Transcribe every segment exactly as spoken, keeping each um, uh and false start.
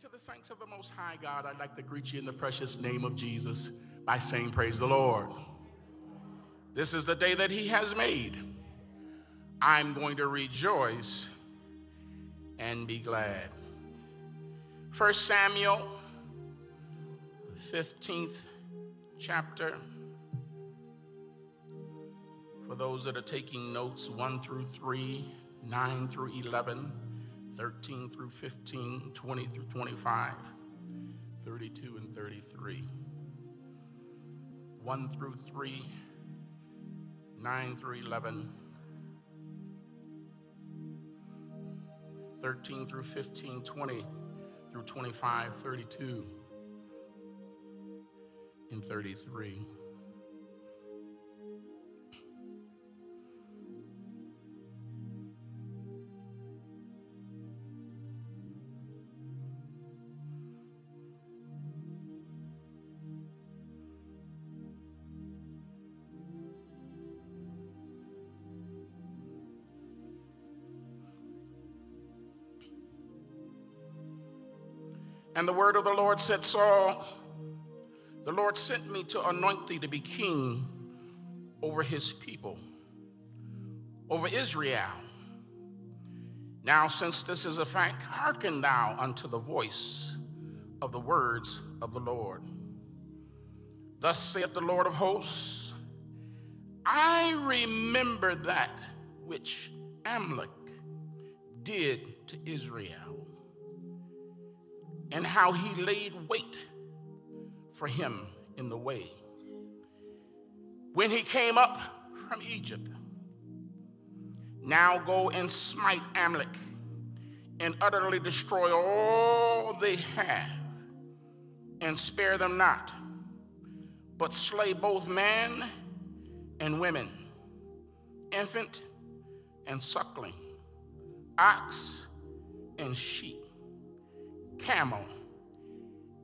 And to the saints of the Most High God, I'd like to greet you in the precious name of Jesus by saying, praise the Lord. This is the day that he has made. I'm going to rejoice and be glad. First Samuel, fifteenth chapter. For those that are taking notes, one through three, nine through eleven, thirteen through fifteen, twenty through twenty-five, thirty-two and thirty-three. one through three, nine through eleven, thirteen through fifteen, twenty through twenty-five, thirty-two and thirty-three. And the word of the Lord said, Saul, the Lord sent me to anoint thee to be king over his people, over Israel. Now, since this is a fact, hearken thou unto the voice of the words of the Lord. Thus saith the Lord of hosts, I remember that which Amalek did to Israel, and how he laid wait for him in the way, when he came up from Egypt. Now go and smite Amalek, and utterly destroy all they have, and spare them not, but slay both man and women, infant and suckling, ox and sheep, camel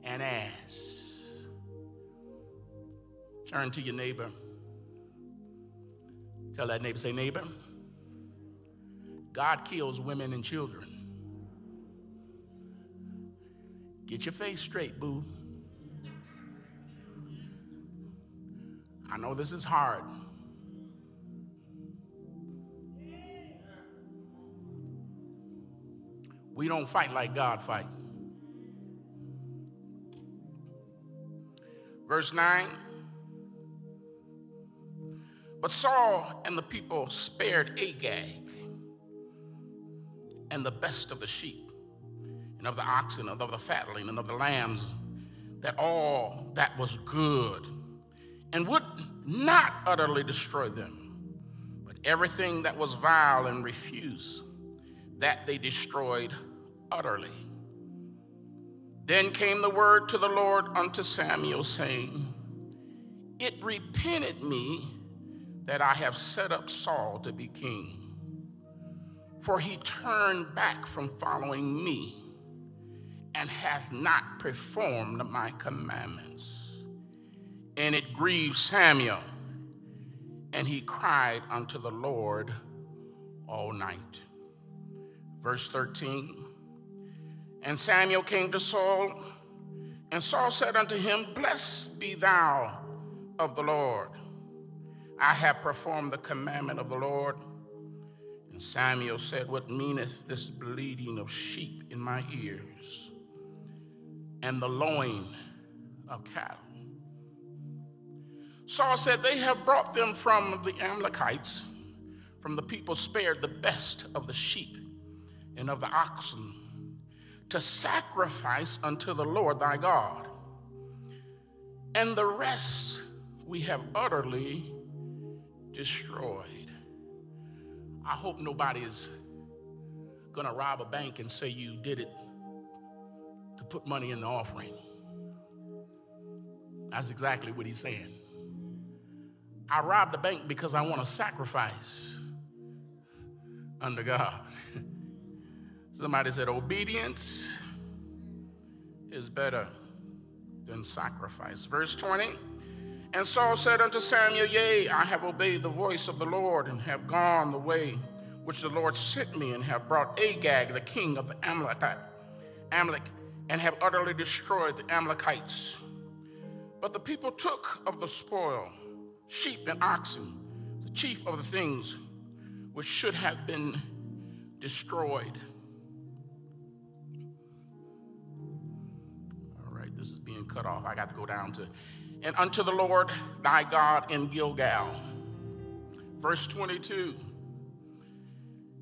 and ass. Turn to your neighbor. Tell that neighbor, say, neighbor, God kills women and children. Get your face straight, boo. I know this is hard. We don't fight like God fights. Verse nine, but Saul and the people spared Agag and the best of the sheep and of the oxen and of the fatling and of the lambs, that all that was good, and would not utterly destroy them, but everything that was vile and refuse, that they destroyed utterly. Then came the word to the Lord unto Samuel, saying, it repented me that I have set up Saul to be king, for he turned back from following me, and hath not performed my commandments. And it grieved Samuel, and he cried unto the Lord all night. Verse thirteen, and Samuel came to Saul, and Saul said unto him, blessed be thou of the Lord. I have performed the commandment of the Lord. And Samuel said, what meaneth this bleating of sheep in my ears, and the lowing of cattle? Saul said, they have brought them from the Amalekites, from the people spared the best of the sheep and of the oxen, to sacrifice unto the Lord thy God. And the rest we have utterly destroyed. I hope nobody is going to rob a bank and say you did it to put money in the offering. That's exactly what he's saying. I robbed the bank because I want to sacrifice unto God. Somebody said, obedience is better than sacrifice. Verse twenty, and Saul said unto Samuel, yea, I have obeyed the voice of the Lord, and have gone the way which the Lord sent me, and have brought Agag, the king of the Amalek, Amalek and have utterly destroyed the Amalekites. But the people took of the spoil, sheep and oxen, the chief of the things which should have been destroyed. All right, this is being cut off. I got to go down to, and unto the Lord thy God in Gilgal. Verse twenty-two,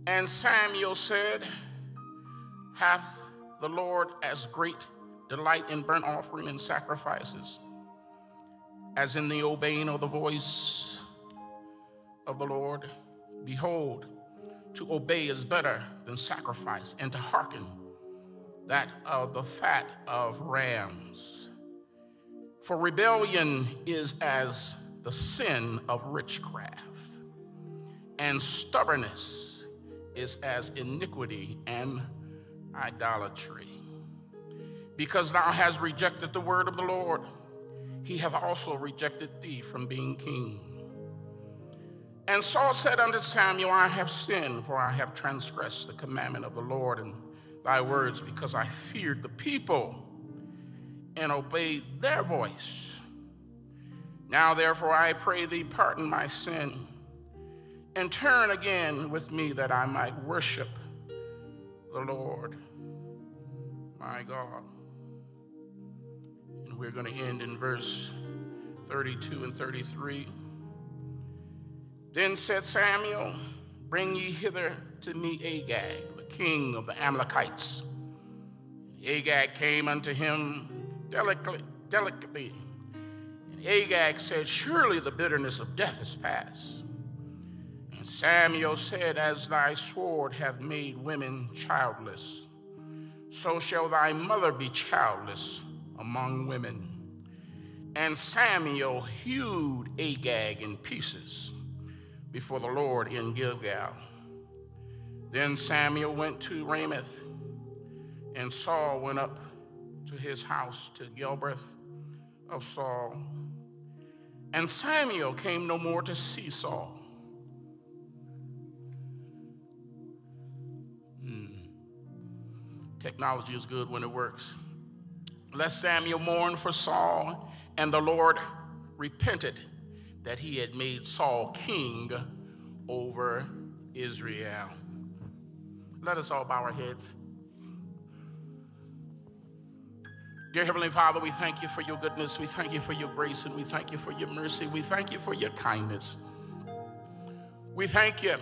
and Samuel said, hath the Lord as great delight in burnt offering and sacrifices, as in the obeying of the voice of the Lord? Behold, to obey is better than sacrifice, and to hearken that of the fat of rams. For rebellion is as the sin of witchcraft, and stubbornness is as iniquity and idolatry. Because thou hast rejected the word of the Lord, he hath also rejected thee from being king. And Saul said unto Samuel, I have sinned, for I have transgressed the commandment of the Lord and thy words, because I feared the people and obeyed their voice. Now therefore I pray thee, pardon my sin, and turn again with me, that I might worship the Lord my God. And we're going to end in verse thirty-two and thirty-three. Then said Samuel, bring ye hither to me Agag, the king of the Amalekites. Agag came unto him delicately, delicately. And Agag said, surely the bitterness of death is past. Samuel said, as thy sword hath made women childless, so shall thy mother be childless among women. And Samuel hewed Agag in pieces before the Lord in Gilgal. Then Samuel went to Ramoth, and Saul went up to his house to Gilbeath of Saul. And Samuel came no more to see Saul. Technology is good when it works. Lest Samuel mourned for Saul, and the Lord repented that he had made Saul king over Israel. Let us all bow our heads. Dear Heavenly Father, we thank you for your goodness. We thank you for your grace, and we thank you for your mercy. We thank you for your kindness. We thank you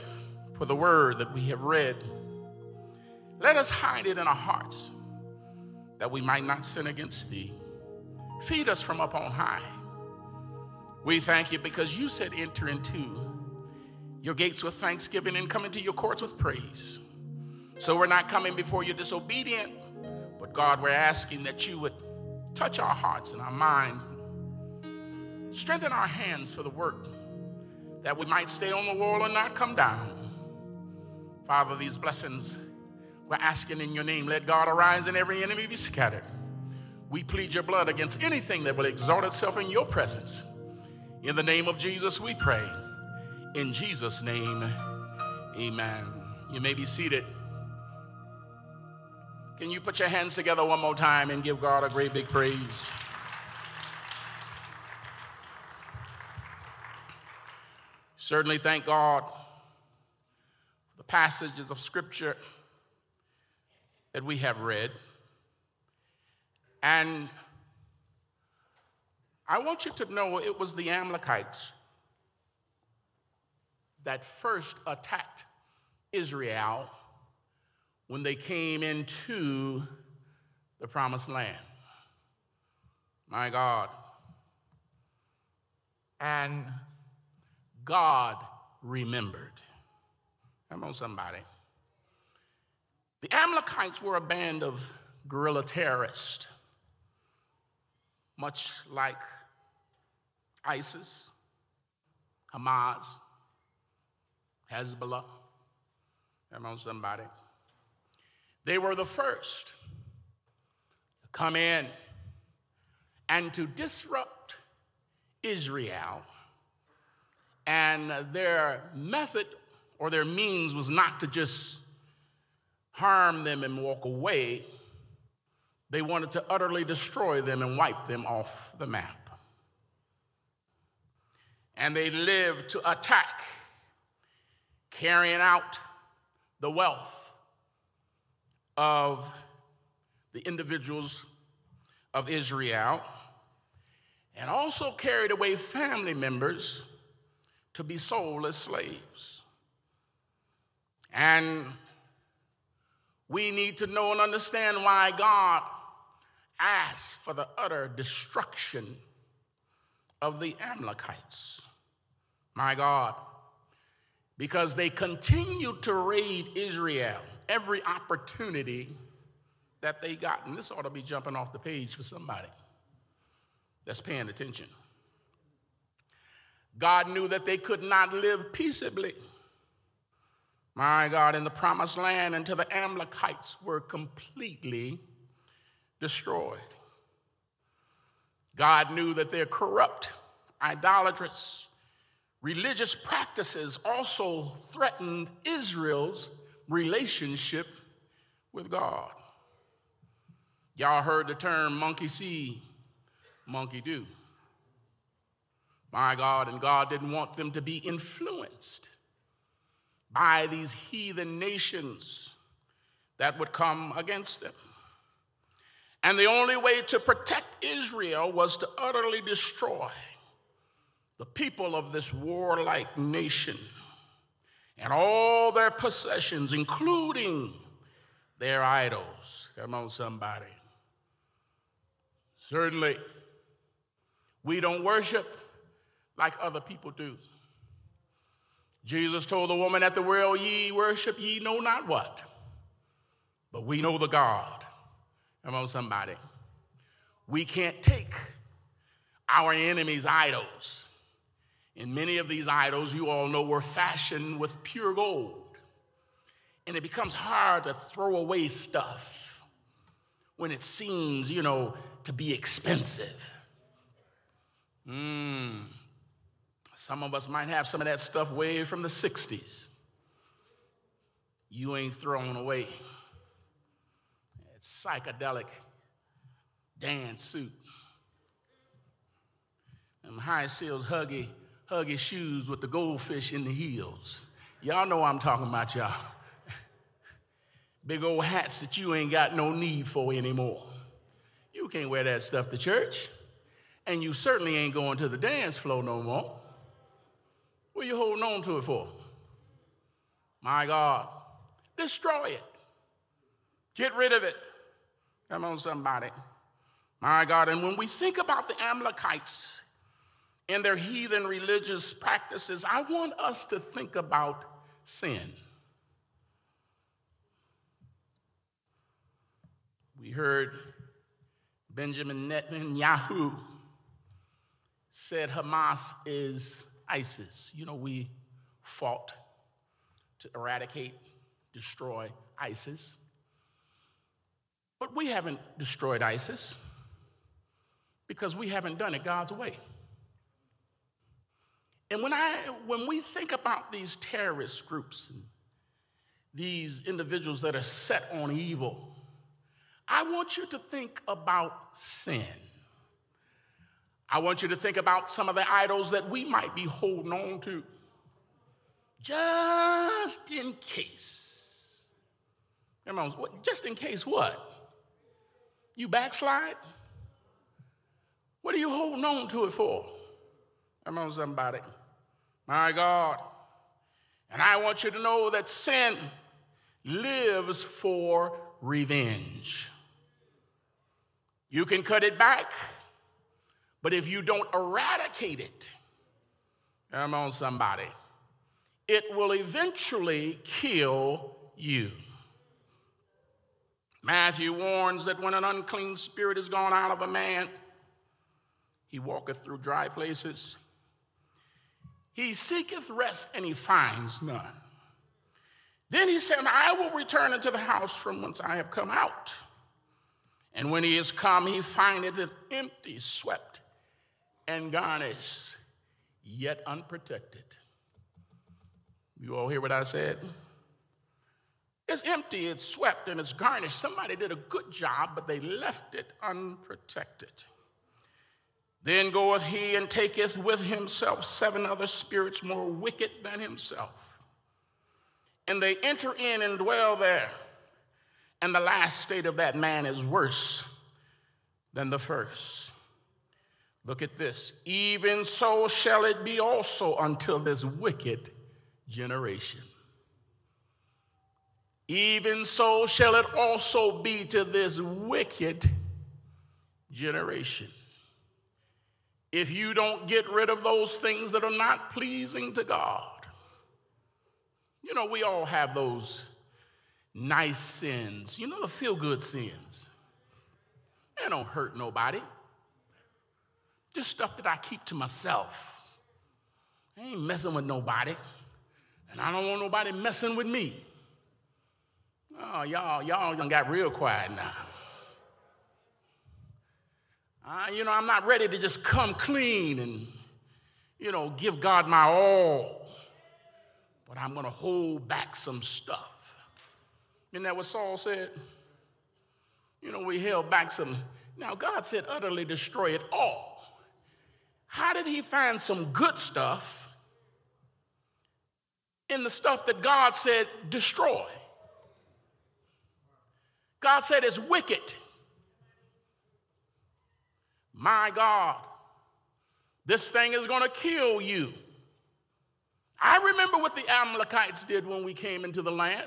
for the word that we have read. Let us hide it in our hearts, that we might not sin against thee. Feed us from up on high. We thank you because you said, enter into your gates with thanksgiving and come into your courts with praise. So we're not coming before you disobedient, but God, we're asking that you would touch our hearts and our minds, strengthen our hands for the work, that we might stay on the wall and not come down. Father, these blessings we're asking in your name. Let God arise and every enemy be scattered. We plead your blood against anything that will exalt itself in your presence. In the name of Jesus, we pray. In Jesus' name, amen. You may be seated. Can you put your hands together one more time and give God a great big praise? Certainly thank God for the passages of Scripture that we have read. And I want you to know it was the Amalekites that first attacked Israel when they came into the Promised Land. My God. And God remembered. Come on, somebody. The Amalekites were a band of guerrilla terrorists, much like ISIS, Hamas, Hezbollah. Come on, somebody. They were the first to come in and to disrupt Israel. And their method or their means was not to just harm them and walk away, They wanted to utterly destroy them and wipe them off the map. And they lived to attack, carrying out the wealth of the individuals of Israel, and also carried away family members to be sold as slaves. And we need to know and understand why God asked for the utter destruction of the Amalekites. My God, because they continued to raid Israel every opportunity that they got. And this ought to be jumping off the page for somebody that's paying attention. God knew that they could not live peaceably, my God, in the promised land until the Amalekites were completely destroyed. God knew that their corrupt, idolatrous, religious practices also threatened Israel's relationship with God. Y'all heard the term monkey see, monkey do. My God, and God didn't want them to be influenced by these heathen nations that would come against them. And the only way to protect Israel was to utterly destroy the people of this warlike nation and all their possessions, including their idols. Come on, somebody. Certainly, we don't worship like other people do. Jesus told the woman at the well, ye worship, ye know not what, but we know the God. Come on, somebody. We can't take our enemies' idols. And many of these idols, you all know, were fashioned with pure gold. And it becomes hard to throw away stuff when it seems, you know, to be expensive. Mm. Some of us might have some of that stuff way from the sixties. You ain't thrown away. That psychedelic dance suit. Them high-sealed huggy, huggy shoes with the goldfish in the heels. Y'all know I'm talking about, y'all. Big old hats that you ain't got no need for anymore. You can't wear that stuff to church. And you certainly ain't going to the dance floor no more. What are you holding on to it for? My God, destroy it. Get rid of it. Come on, somebody. My God, and when we think about the Amalekites and their heathen religious practices, I want us to think about sin. We heard Benjamin Netanyahu said Hamas is ISIS. You know, we fought to eradicate, destroy ISIS. But we haven't destroyed ISIS because we haven't done it God's way. And when, I, when we think about these terrorist groups and these individuals that are set on evil, I want you to think about sin. I want you to think about some of the idols that we might be holding on to, just in case. Everyone, what, just in case what? You backslide? What are you holding on to it for? Come on, somebody. My God. And I want you to know that sin lives for revenge. You can cut it back, but if you don't eradicate it, come on, somebody, it will eventually kill you. Matthew warns that when an unclean spirit is gone out of a man, he walketh through dry places. He seeketh rest, and he finds none. Then he said, I will return into the house from whence I have come out. And when he is come, he findeth it empty, swept, and garnished, yet unprotected. You all hear what I said? It's empty, it's swept, and it's garnished. Somebody did a good job, but they left it unprotected. Then goeth he and taketh with himself seven other spirits more wicked than himself. And they enter in and dwell there. And the last state of that man is worse than the first. Look at this. Even so shall it be also until this wicked generation. Even so shall it also be to this wicked generation. If you don't get rid of those things that are not pleasing to God. You know, we all have those nice sins. You know, the feel-good sins. They don't hurt nobody. Just stuff that I keep to myself. I ain't messing with nobody. And I don't want nobody messing with me. Oh, y'all, y'all done got real quiet now. Uh, you know, I'm not ready to just come clean and, you know, give God my all. But I'm going to hold back some stuff. Isn't that what Saul said? You know, we held back some. Now, God said utterly destroy it all. How did he find some good stuff in the stuff that God said destroy? God said it's wicked. My God, this thing is going to kill you. I remember what the Amalekites did when we came into the land.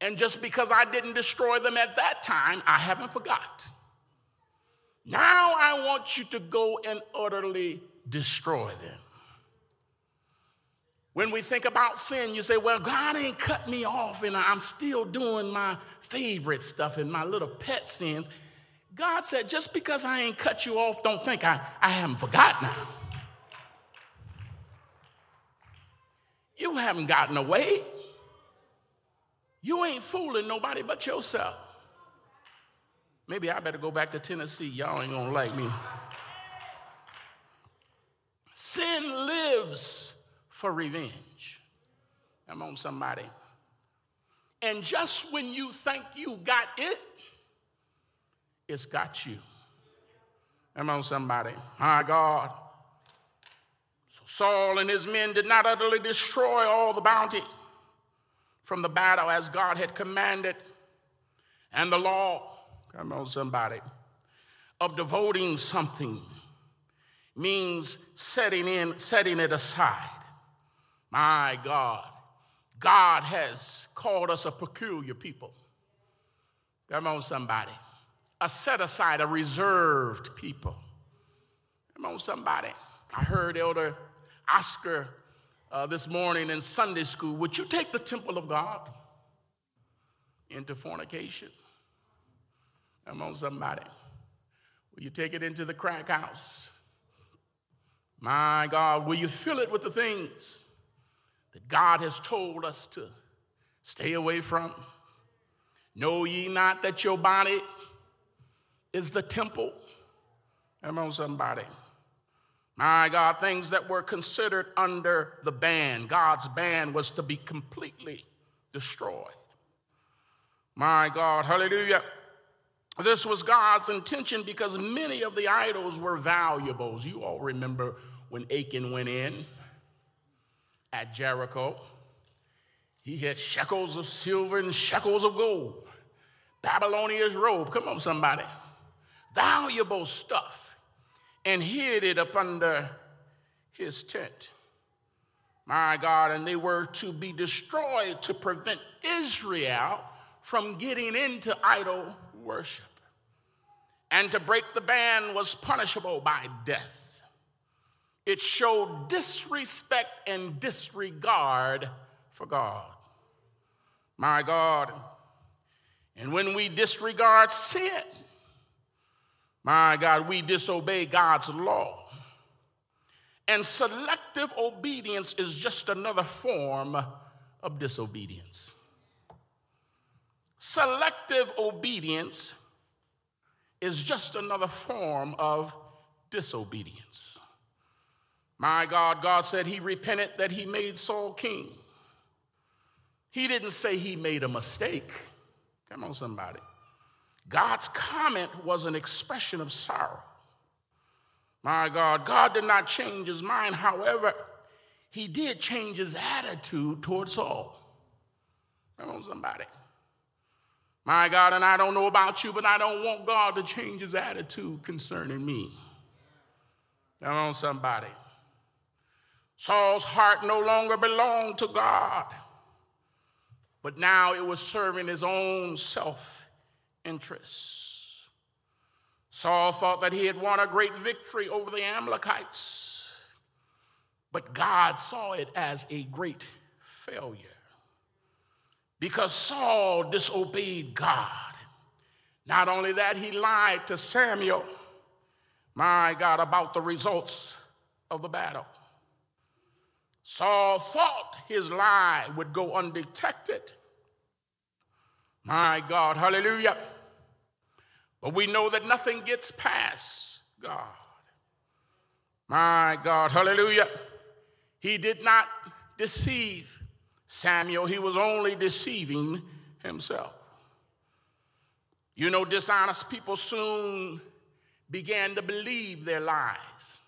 And just because I didn't destroy them at that time, I haven't forgot. Now I want you to go and utterly destroy them. When we think about sin, you say, well, God ain't cut me off and I'm still doing my favorite stuff and my little pet sins. God said, just because I ain't cut you off, don't think I, I haven't forgotten. You haven't gotten away. You ain't fooling nobody but yourself. Maybe I better go back to Tennessee. Y'all ain't gonna like me. Sin lives for revenge. I'm on somebody. And just when you think you got it, it's got you. Come on, somebody. My God. So Saul and his men did not utterly destroy all the bounty from the battle as God had commanded. And the law, come on, somebody, of devoting something means setting in, setting it aside. My God. God has called us a peculiar people. Come on, somebody. A set-aside, a reserved people. Come on, somebody. I heard Elder Oscar uh, this morning in Sunday school. Would you take the temple of God into fornication? Come on, somebody. Will you take it into the crack house? My God, will you fill it with the things that God has told us to stay away from? Know ye not that your body is the temple? Come on, somebody. My God, things that were considered under the ban. God's ban was to be completely destroyed. My God, hallelujah. This was God's intention because many of the idols were valuables. You all remember when Achan went in at Jericho. He had shekels of silver and shekels of gold. Babylonia's robe. Come on, somebody. Valuable stuff, and hid it up under his tent. My God, and they were to be destroyed to prevent Israel from getting into idol worship. And to break the ban was punishable by death. It showed disrespect and disregard for God. My God, and when we disregard sin, my God, we disobey God's law. And selective obedience is just another form of disobedience. Selective obedience is just another form of disobedience. My God, God said he repented that he made Saul king. He didn't say he made a mistake. Come on, somebody. God's comment was an expression of sorrow. My God, God did not change his mind. However, he did change his attitude towards Saul. Come on, somebody. My God, and I don't know about you, but I don't want God to change his attitude concerning me. Come on, somebody. Saul's heart no longer belonged to God, but now it was serving his own self-interests. Saul thought that he had won a great victory over the Amalekites, but God saw it as a great failure because Saul disobeyed God. Not only that, he lied to Samuel, my God, about the results of the battle. Saul thought his lie would go undetected. My God, hallelujah. But we know that nothing gets past God. My God, hallelujah. He did not deceive Samuel. He was only deceiving himself. You know, dishonest people soon began to believe their lies.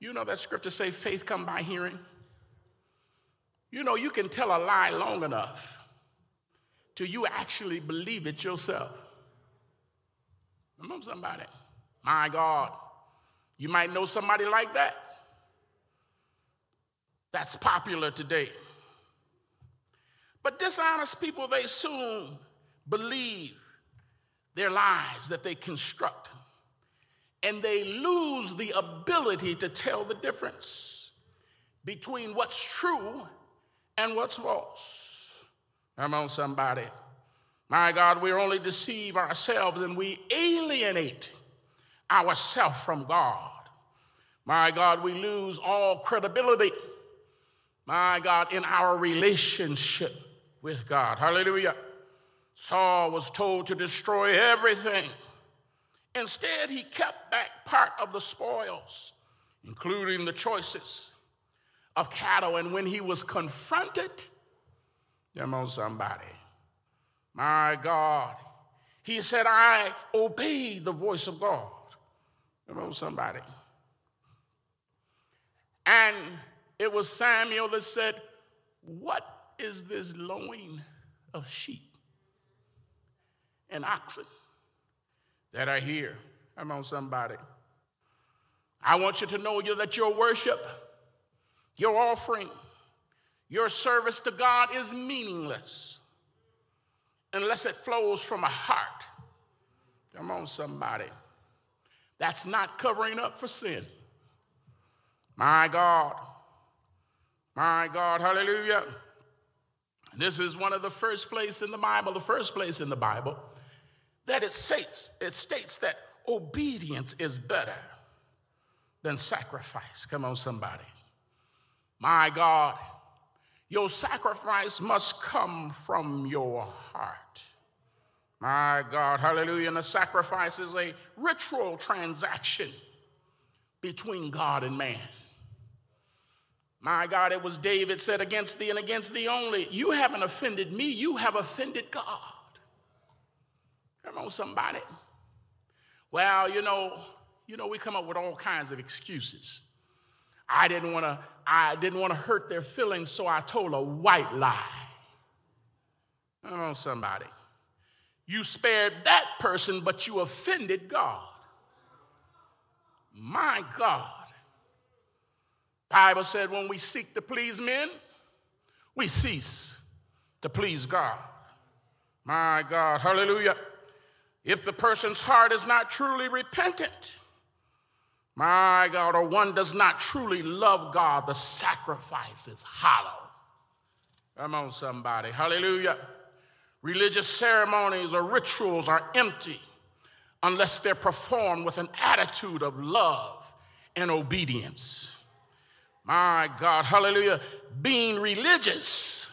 You know that scripture says faith come by hearing. You know, you can tell a lie long enough till you actually believe it yourself. Remember somebody? My God, you might know somebody like that. That's popular today. But dishonest people, they soon believe their lies that they construct. And they lose the ability to tell the difference between what's true and what's false. Come on, somebody. My God, we only deceive ourselves and we alienate ourselves from God. My God, we lose all credibility. My God, in our relationship with God. Hallelujah. Saul was told to destroy everything. Instead, he kept back part of the spoils, including the choices of cattle. And when he was confronted, come on, somebody, my God, he said, I obeyed the voice of God. Come on, somebody. And it was Samuel that said, what is this loin of sheep and oxen that I hear? Come on, somebody. I want you to know that your worship, your offering, your service to God is meaningless unless it flows from a heart. Come on, somebody. That's not covering up for sin. My God. My God. Hallelujah. This is one of the first place in the Bible, the first place in the Bible that it states, it states that obedience is better than sacrifice. Come on, somebody. My God, your sacrifice must come from your heart. My God, hallelujah. And the sacrifice is a ritual transaction between God and man. My God, it was David said, against thee and against thee only. You haven't offended me, you have offended God. Come on, somebody. Well, you know, you know, we come up with all kinds of excuses. I didn't want to, I didn't want to hurt their feelings, so I told a white lie. Come on, somebody. You spared that person, but you offended God. My God. The Bible said when we seek to please men, we cease to please God. My God, hallelujah. If the person's heart is not truly repentant, my God, or one does not truly love God, the sacrifice is hollow. Come on, somebody, hallelujah. Religious ceremonies or rituals are empty unless they're performed with an attitude of love and obedience. My God, hallelujah. Being religious.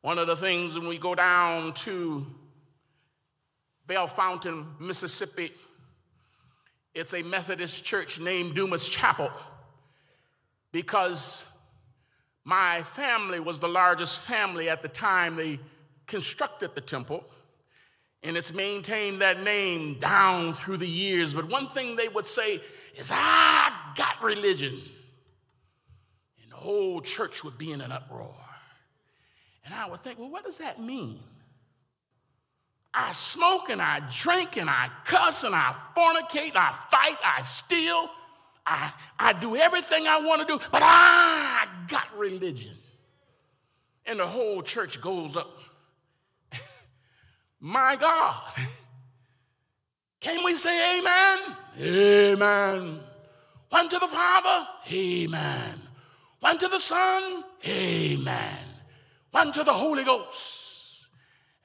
One of the things when we go down to Belle Fountain, Mississippi, it's a Methodist church named Dumas Chapel because My family was the largest family at the time they constructed the temple, and it's maintained that name down through the years. But one thing they would say is, I got religion. And the whole church would be in an uproar. And I would think, well, what does that mean? I smoke and I drink and I cuss and I fornicate and I fight, I steal. I, I do everything I want to do, but I got religion. And the whole church goes up. My God, can we say amen? Amen. One to the Father, amen. One to the Son, amen. One to the Holy Ghost.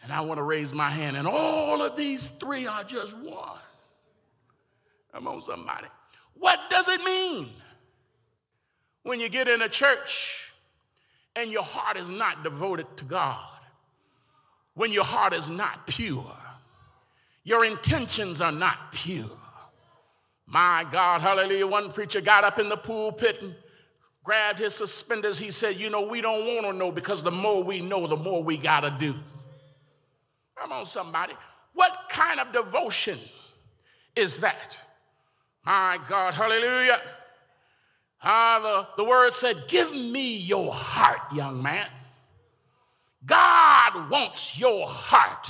And I want to raise my hand, and all of these three are just one. Come on, somebody. What does it mean when you get in a church and your heart is not devoted to God? When your heart is not pure, your intentions are not pure. My God, hallelujah. One preacher got up in the pulpit and grabbed his suspenders. He said, you know, we don't want to know, because the more we know, the more we got to do. Come on, somebody. What kind of devotion is that? My God, hallelujah. Ah, the, the word said, give me your heart, young man. God wants your heart.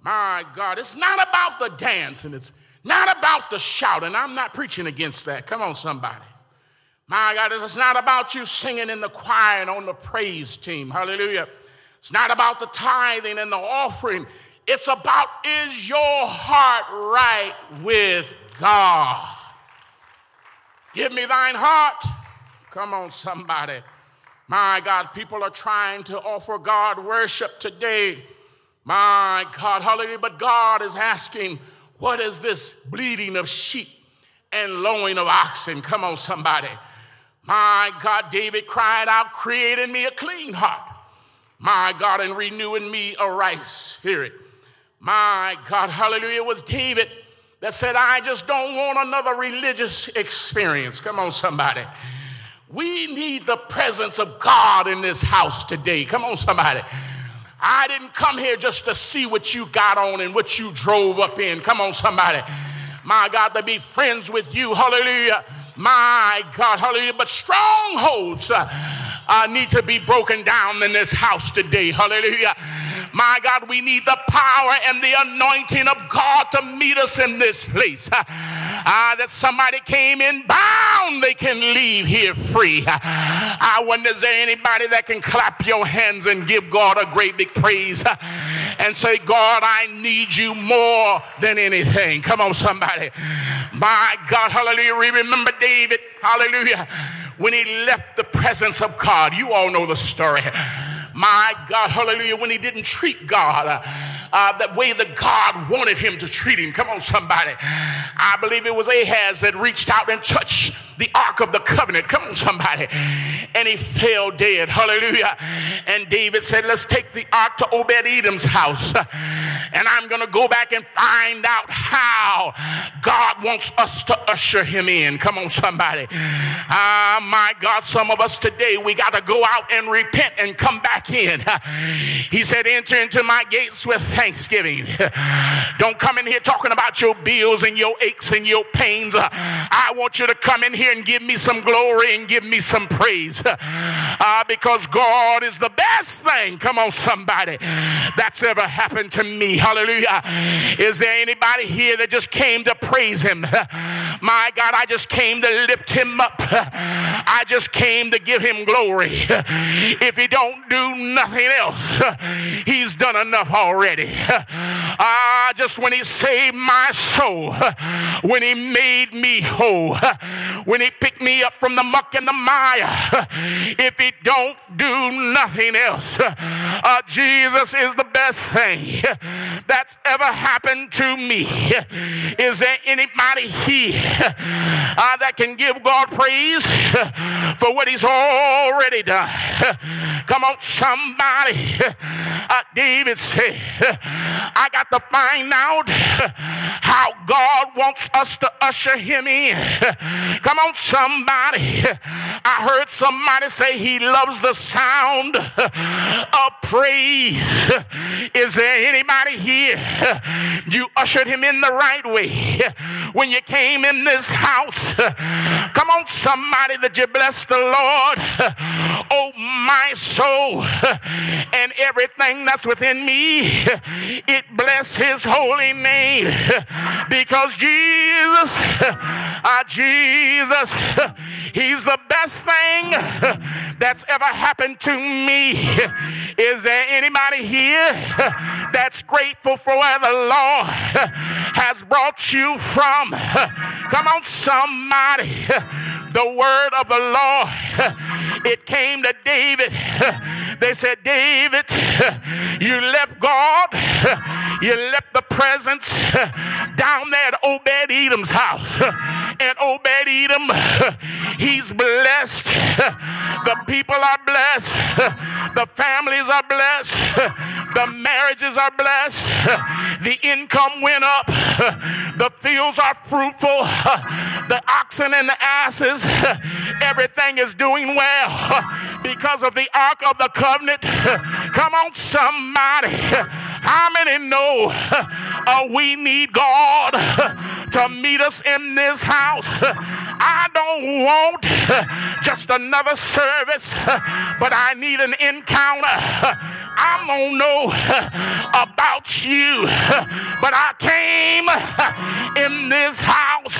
My God, it's not about the dance, and it's not about the shout, and I'm not preaching against that. Come on, somebody. My God, it's not about you singing in the choir and on the praise team. Hallelujah. It's not about the tithing and the offering. It's about, is your heart right with God? Give me thine heart. Come on, somebody. My God, people are trying to offer God worship today. My God, hallelujah. But God is asking, what is this bleating of sheep and lowing of oxen? Come on, somebody. My God, David cried out, create in me a clean heart. My God, and renew in me a right spirit. My God, hallelujah. It was David that said, I just don't want another religious experience. Come on, somebody. We need the presence of God in this house today. Come on, somebody. I didn't come here just to see what you got on and what you drove up in. Come on, somebody. My God, to be friends with you. Hallelujah. My God, hallelujah. But strongholds uh, uh, need to be broken down in this house today. Hallelujah. My God, we need the power and the anointing of God to meet us in this place. Uh, uh, that somebody came in bound, they can leave here free. Uh, I wonder, is there anybody that can clap your hands and give God a great big praise uh, and say, God, I need you more than anything. Come on, somebody. My God, hallelujah. Remember David, hallelujah, when he left the presence of God. You all know the story. My God, hallelujah, when he didn't treat God uh, uh, the way that God wanted him to treat him. Come on, somebody. I believe it was Ahaz that reached out and touched the Ark of the Covenant. Come on, somebody. And he fell dead. Hallelujah. And David said, let's take the Ark to Obed-Edom's house. And I'm going to go back and find out how God wants us to usher him in. Come on, somebody. Uh, my God, some of us today, we got to go out and repent and come back in. He said, enter into my gates with thanksgiving. Don't come in here talking about your bills and your aches and your pains. I want you to come in here and give me some glory and give me some praise, uh, because God is the best thing, come on somebody, that's ever happened to me. Hallelujah. Is there anybody here that just came to praise him? My God, I just came to lift him up. I just came to give him glory. If he don't do nothing else, he's done enough already. Ah, uh, just when he saved my soul, when he made me whole, when he picked me up from the muck and the mire, if he don't do nothing else, uh, Jesus is the best thing. that's ever happened to me. Is there anybody here uh, that can give God praise for what he's already done? Come on, somebody. Uh, David said, I got to find out how God wants us to usher him in. Come on, somebody. I heard somebody say he loves the sound of praise. Is there anybody here? You ushered him in the right way when you came in this house. Come on, somebody, that you bless the Lord. Oh, my soul, and everything that's within me, it bless his holy name, because Jesus, uh, Jesus, he's the best thing that's ever happened to me. Is there anybody here that's grateful for where the Lord has brought you from? Come on, somebody. The word of the Lord, it came to David. They said, David, you left God, you left the presence down there at Obed-Edom's house. And Obed-Edom, he's blessed. The people are blessed. The families are blessed. The marriages are blessed. The income went up. The fields are fruitful. The oxen and the asses, everything is doing well because of the Ark of the Covenant. Come on, somebody. How many know uh, we need God to meet us in this house? I don't want just another service, but I need an encounter. I don't know about you, but I came in this house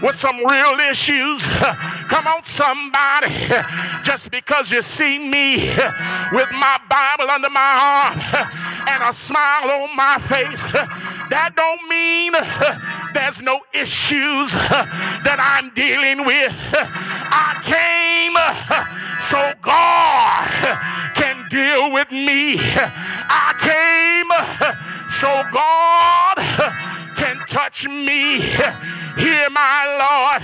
with some real issues. Come on, somebody. Just because you see me with my Bible under my arm and a smile on my face, that don't mean there's no issues that I'm dealing with. I came so God can deal with me. I came so God can touch me. Hear my Lord,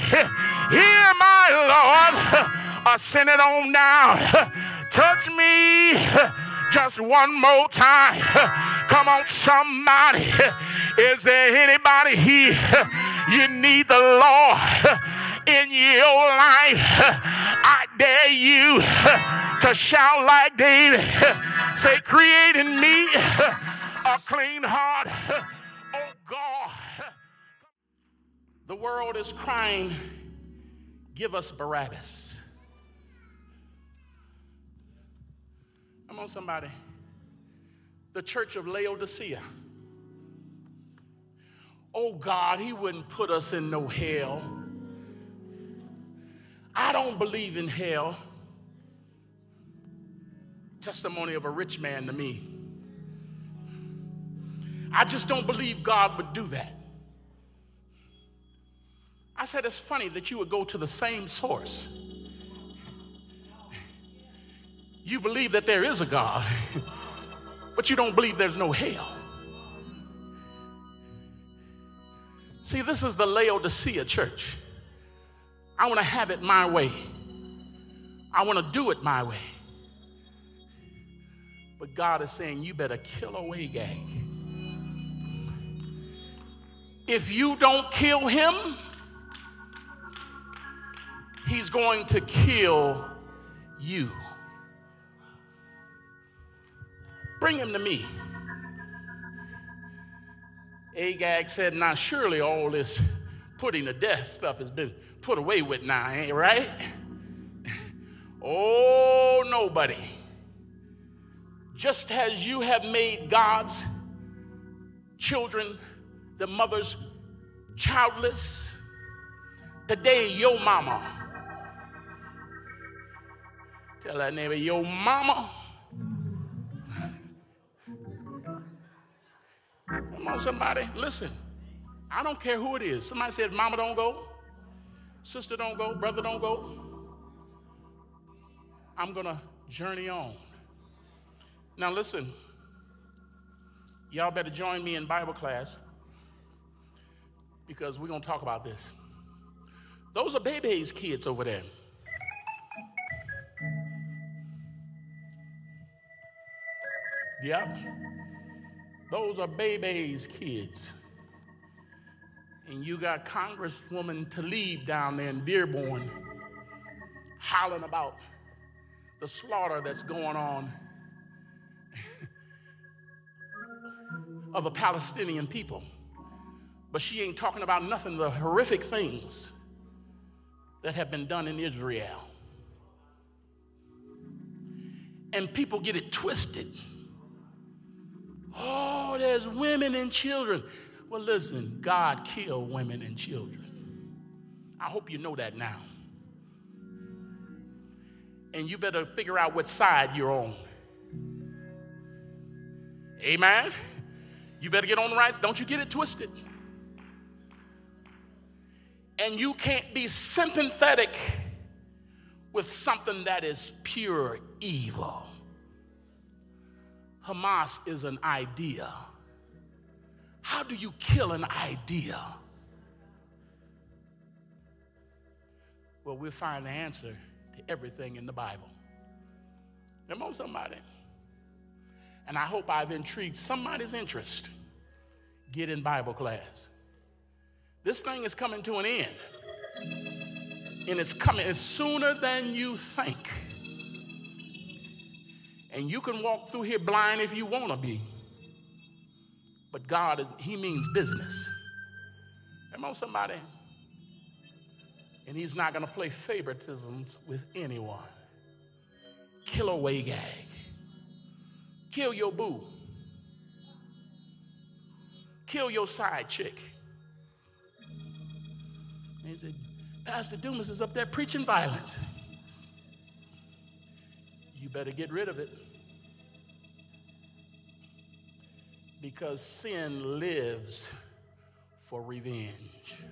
hear my Lord. Ascend it on down. Touch me just one more time. Come on, somebody. Is there anybody here? You need the Lord in your life. I dare you to shout like David. Say, create in me a clean heart, oh God. The world is crying, give us Barabbas. Come on, somebody. The church of Laodicea. Oh, God, he wouldn't put us in no hell. I don't believe in hell. Testimony of a rich man to me. I just don't believe God would do that. I said, it's funny that you would go to the same source. You believe that there is a God, but you don't believe there's no hell. See, this is the Laodicea church. I want to have it my way. I want to do it my way. But God is saying, you better kill away, gang. If you don't kill him, he's going to kill you. Bring him to me. Agag said, now surely all this putting to death stuff has been put away with now, ain't right? Oh, nobody. Just as you have made God's children, the mothers, childless, today your mama. Tell that neighbor, your mama. Come on, somebody, listen. I don't care who it is. Somebody said, mama don't go, sister don't go, brother don't go. I'm gonna journey on. Now listen, Y'all better join me in Bible class, because we're going to talk about this. Those are Bebe's kids over there. Yep. Those are Bebe's kids. And you got Congresswoman Tlaib down there in Dearborn hollering about the slaughter that's going on of the Palestinian people. But she ain't talking about nothing, the horrific things that have been done in Israel. And people get it twisted. Oh, there's women and children. Well, listen, God killed women and children. I hope you know that now. And you better figure out what side you're on. Amen? You better get on the right. Don't you get it twisted. And you can't be sympathetic with something that is pure evil. Hamas is an idea. How do you kill an idea? Well, we'll find the answer to everything in the Bible. Come on, somebody. And I hope I've intrigued somebody's interest. Get in Bible class. This thing is coming to an end. And it's coming it's sooner than you think. And you can walk through here blind if you want to be. But God, he means business. Come on, somebody. And he's not going to play favoritisms with anyone. Kill away gag. Kill your boo. Kill your side chick. And he said, Pastor Dumas is up there preaching violence. You better get rid of it. Because sin lives for revenge.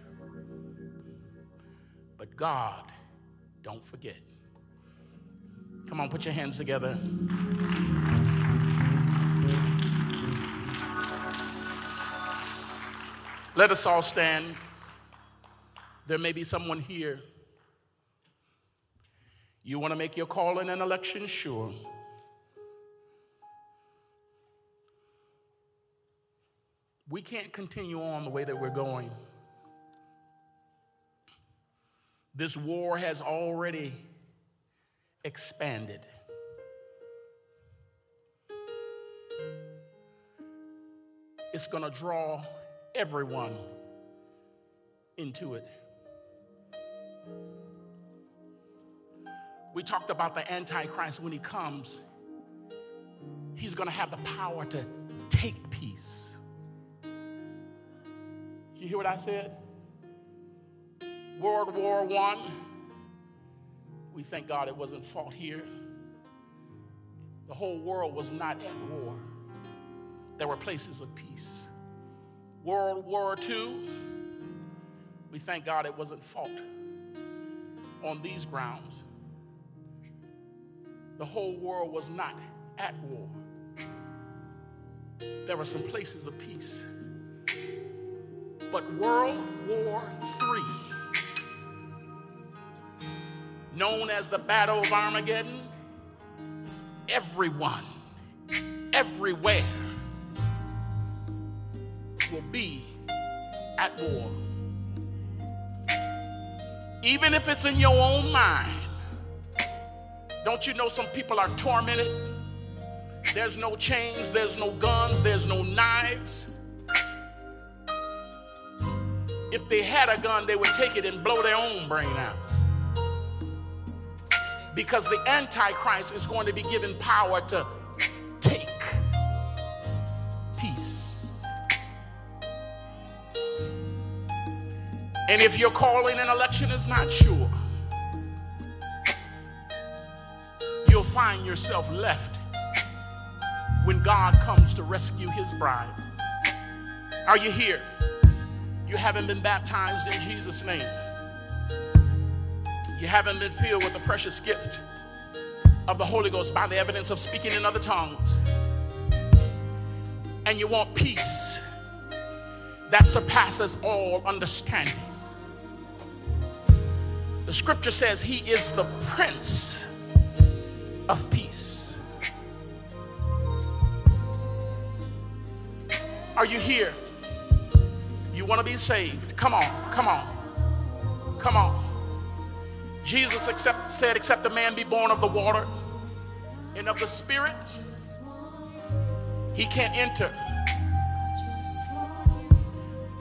But God, don't forget. Come on, put your hands together. Let us all stand. There may be someone here. You want to make your call in an election sure. We can't continue on the way that we're going. This war has already expanded. It's going to draw everyone into it. We talked about the Antichrist. When he comes, he's going to have the power to take peace. You hear what I said? World War One. We thank God it wasn't fought here. The whole world was not at war. There were places of peace. World War Two. We thank God it wasn't fought on these grounds. The whole world was not at war. There were some places of peace. But World War Three, known as the Battle of Armageddon, everyone, everywhere will be at war. Even if it's in your own mind. Don't you know some people are tormented? There's no chains, there's no guns, there's no knives. If they had a gun, they would take it and blow their own brain out. Because the Antichrist is going to be given power to take peace. And if you're calling an election is not sure, you'll find yourself left when God comes to rescue his bride. Are you here? You haven't been baptized in Jesus' name. You haven't been filled with the precious gift of the Holy Ghost by the evidence of speaking in other tongues. and you want peace that surpasses all understanding. The scripture says he is the Prince of Peace. Are you here? You want to be saved? Come on, come on, come on. Jesus except, said, except a man be born of the water and of the Spirit, he can't enter.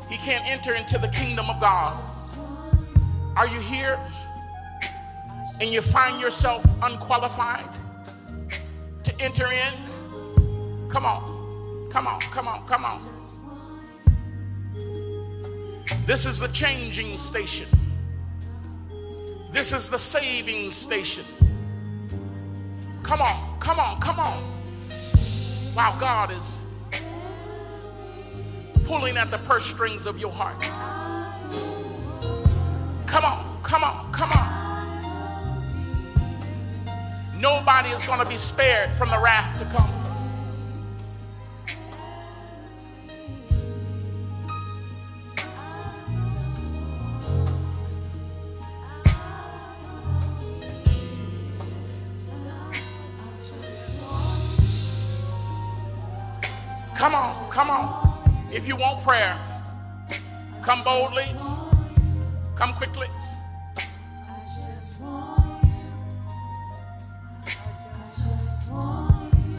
He can't enter into the kingdom of God. Are you here and you find yourself unqualified to enter in? Come on, come on, come on, come on. This is the changing station. This is the saving station. Come on, come on, come on. Wow, God is pulling at the purse strings of your heart. Come on, come on, come on. Nobody is going to be spared from the wrath to come. Come on, come on. If you want prayer, come boldly, come quickly.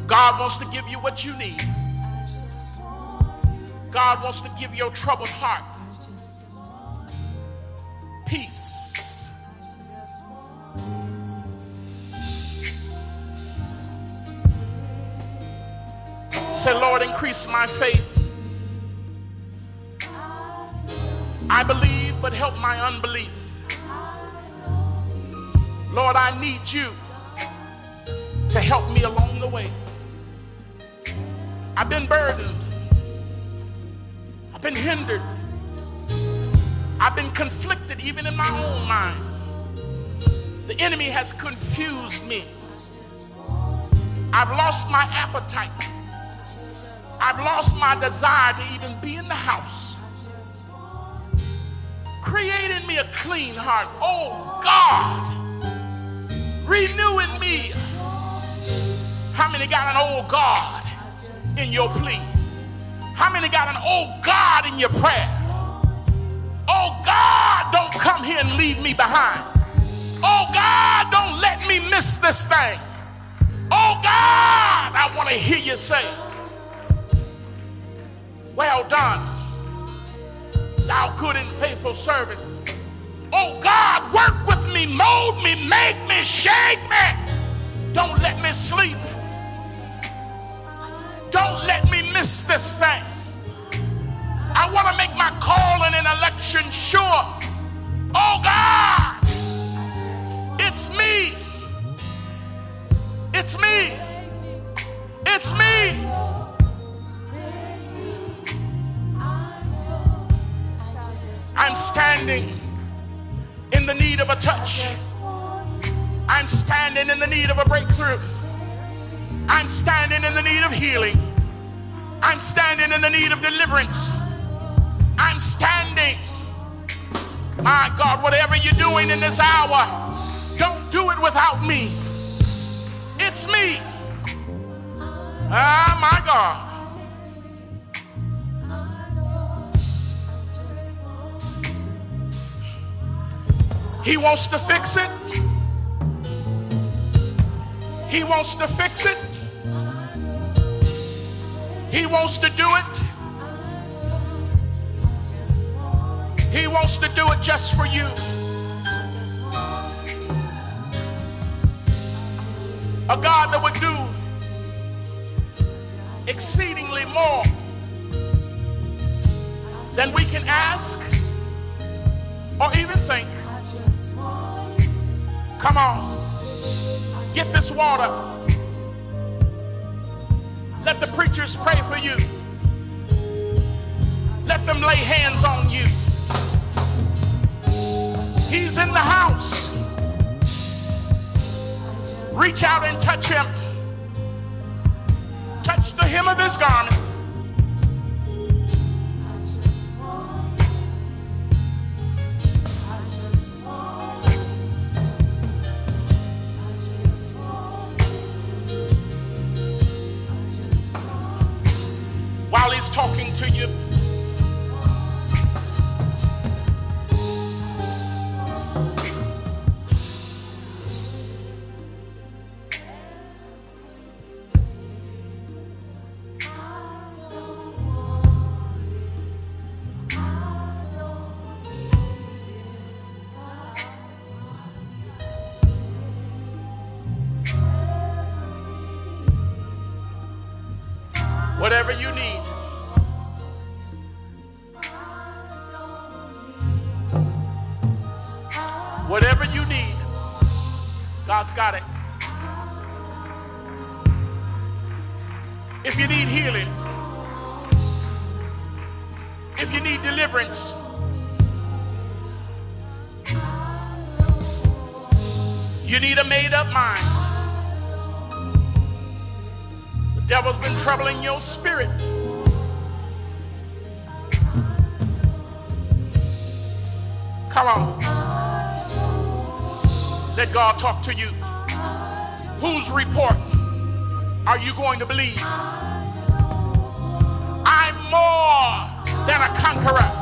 God wants to give you what you need. God wants to give your troubled heart peace. Say, Lord, increase my faith. I believe, but help my unbelief. Lord, I need you to help me along the way. I've been burdened. I've been hindered. I've been conflicted even in my own mind. The enemy has confused me. I've lost my appetite. I've lost my desire to even be in the house. Create in me a clean heart, oh God. Renew in me. How many got an old God in your plea? How many got an old God in your prayer? Oh God, don't come here and leave me behind. Oh God, don't let me miss this thing. Oh God, I want to hear you say, well done, thou good and faithful servant. Oh God, work with me, mold me, make me, shake me. Don't let me sleep. Don't let me miss this thing. I want to make my calling and election sure. Oh God, it's me. It's me. It's me. I'm standing in the need of a touch. I'm standing in the need of a breakthrough. I'm standing in the need of healing. I'm standing in the need of deliverance. I'm standing. My God, whatever you're doing in this hour, don't do it without me. It's me. Ah, my God. He wants to fix it. He wants to fix it. He wants to do it. He wants to do it just for you. A God that would do exceedingly more than we can ask or even think. Come on, get this water. Let the preachers pray for you. Let them lay hands on you. He's in the house. Reach out and touch him. Touch the hem of his garment. whatever you need. Whatever you need, God's got it. If you need healing, if you need deliverance, you need a made-up mind. The devil's been troubling your spirit. Come on. Let God talk to you. Whose report are you going to believe? I'm more than a conqueror.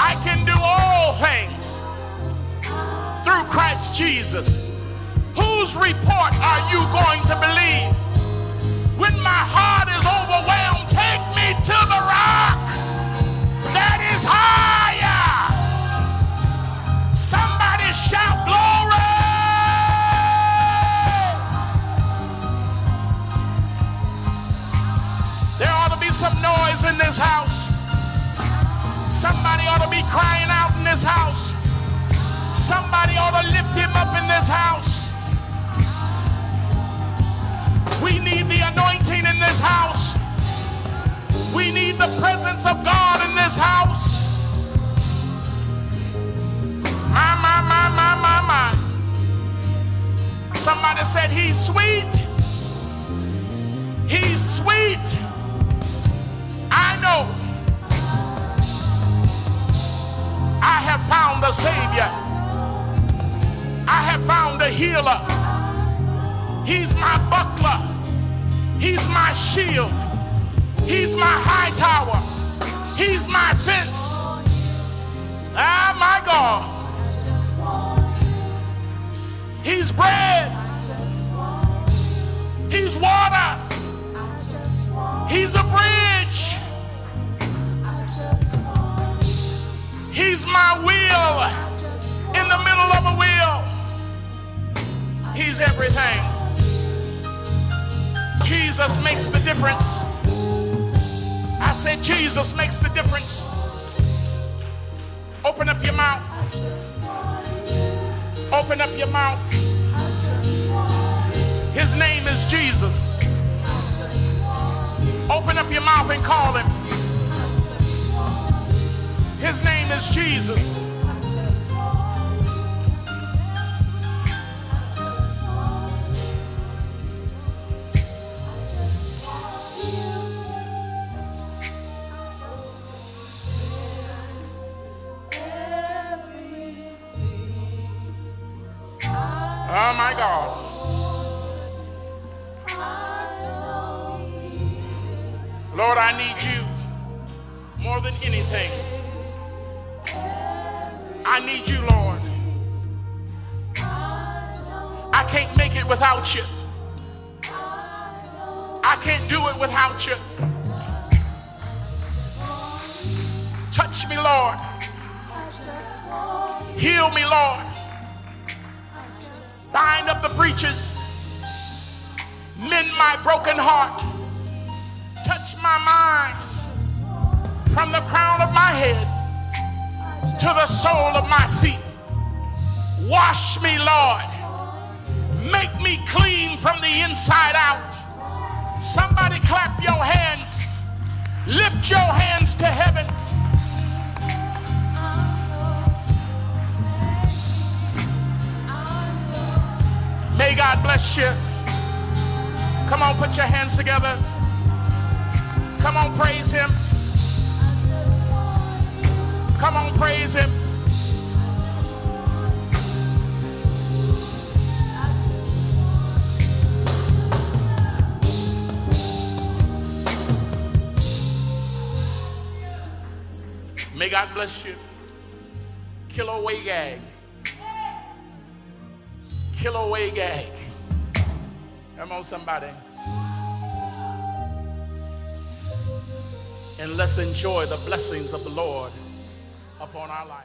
I can do all things through Christ Jesus. Whose report are you going to believe? When my heart is overwhelmed, take me to the rock that is higher. Somebody shout glory. There ought to be some noise in this house. Somebody ought to be crying out in this house. Somebody ought to lift him up in this house. We need the anointing in this house. We need the presence of God in this house. My, my, my, my, my, my. Somebody said he's sweet. He's sweet. I know. I have found a Savior. I have found a healer. He's my buckler. He's my shield. He's my high tower. He's my fence. Ah, my God. He's bread. He's water. He's a bridge. He's my wheel in the middle of a wheel. He's everything. Jesus makes the difference. I said Jesus makes the difference. Open up your mouth. Open up your mouth. His name is Jesus. Open up your mouth and call him. His name is Jesus. Oh my God. Lord, I need you more than anything. I need you, Lord. I can't make it without you. I can't do it without you. Touch me, Lord. Heal me, Lord. Bind up the breaches. Mend my broken heart. Touch my mind from the crown of my head to the sole of my feet. Wash me, Lord. Make me clean from the inside out. Somebody clap your hands. Lift your hands to heaven. May God bless you. Come on, put your hands together. Come on, praise him. Come on, praise him. May God bless you. Kill away gag. Kill away gag. Come on, somebody. And let's enjoy the blessings of the Lord upon our life.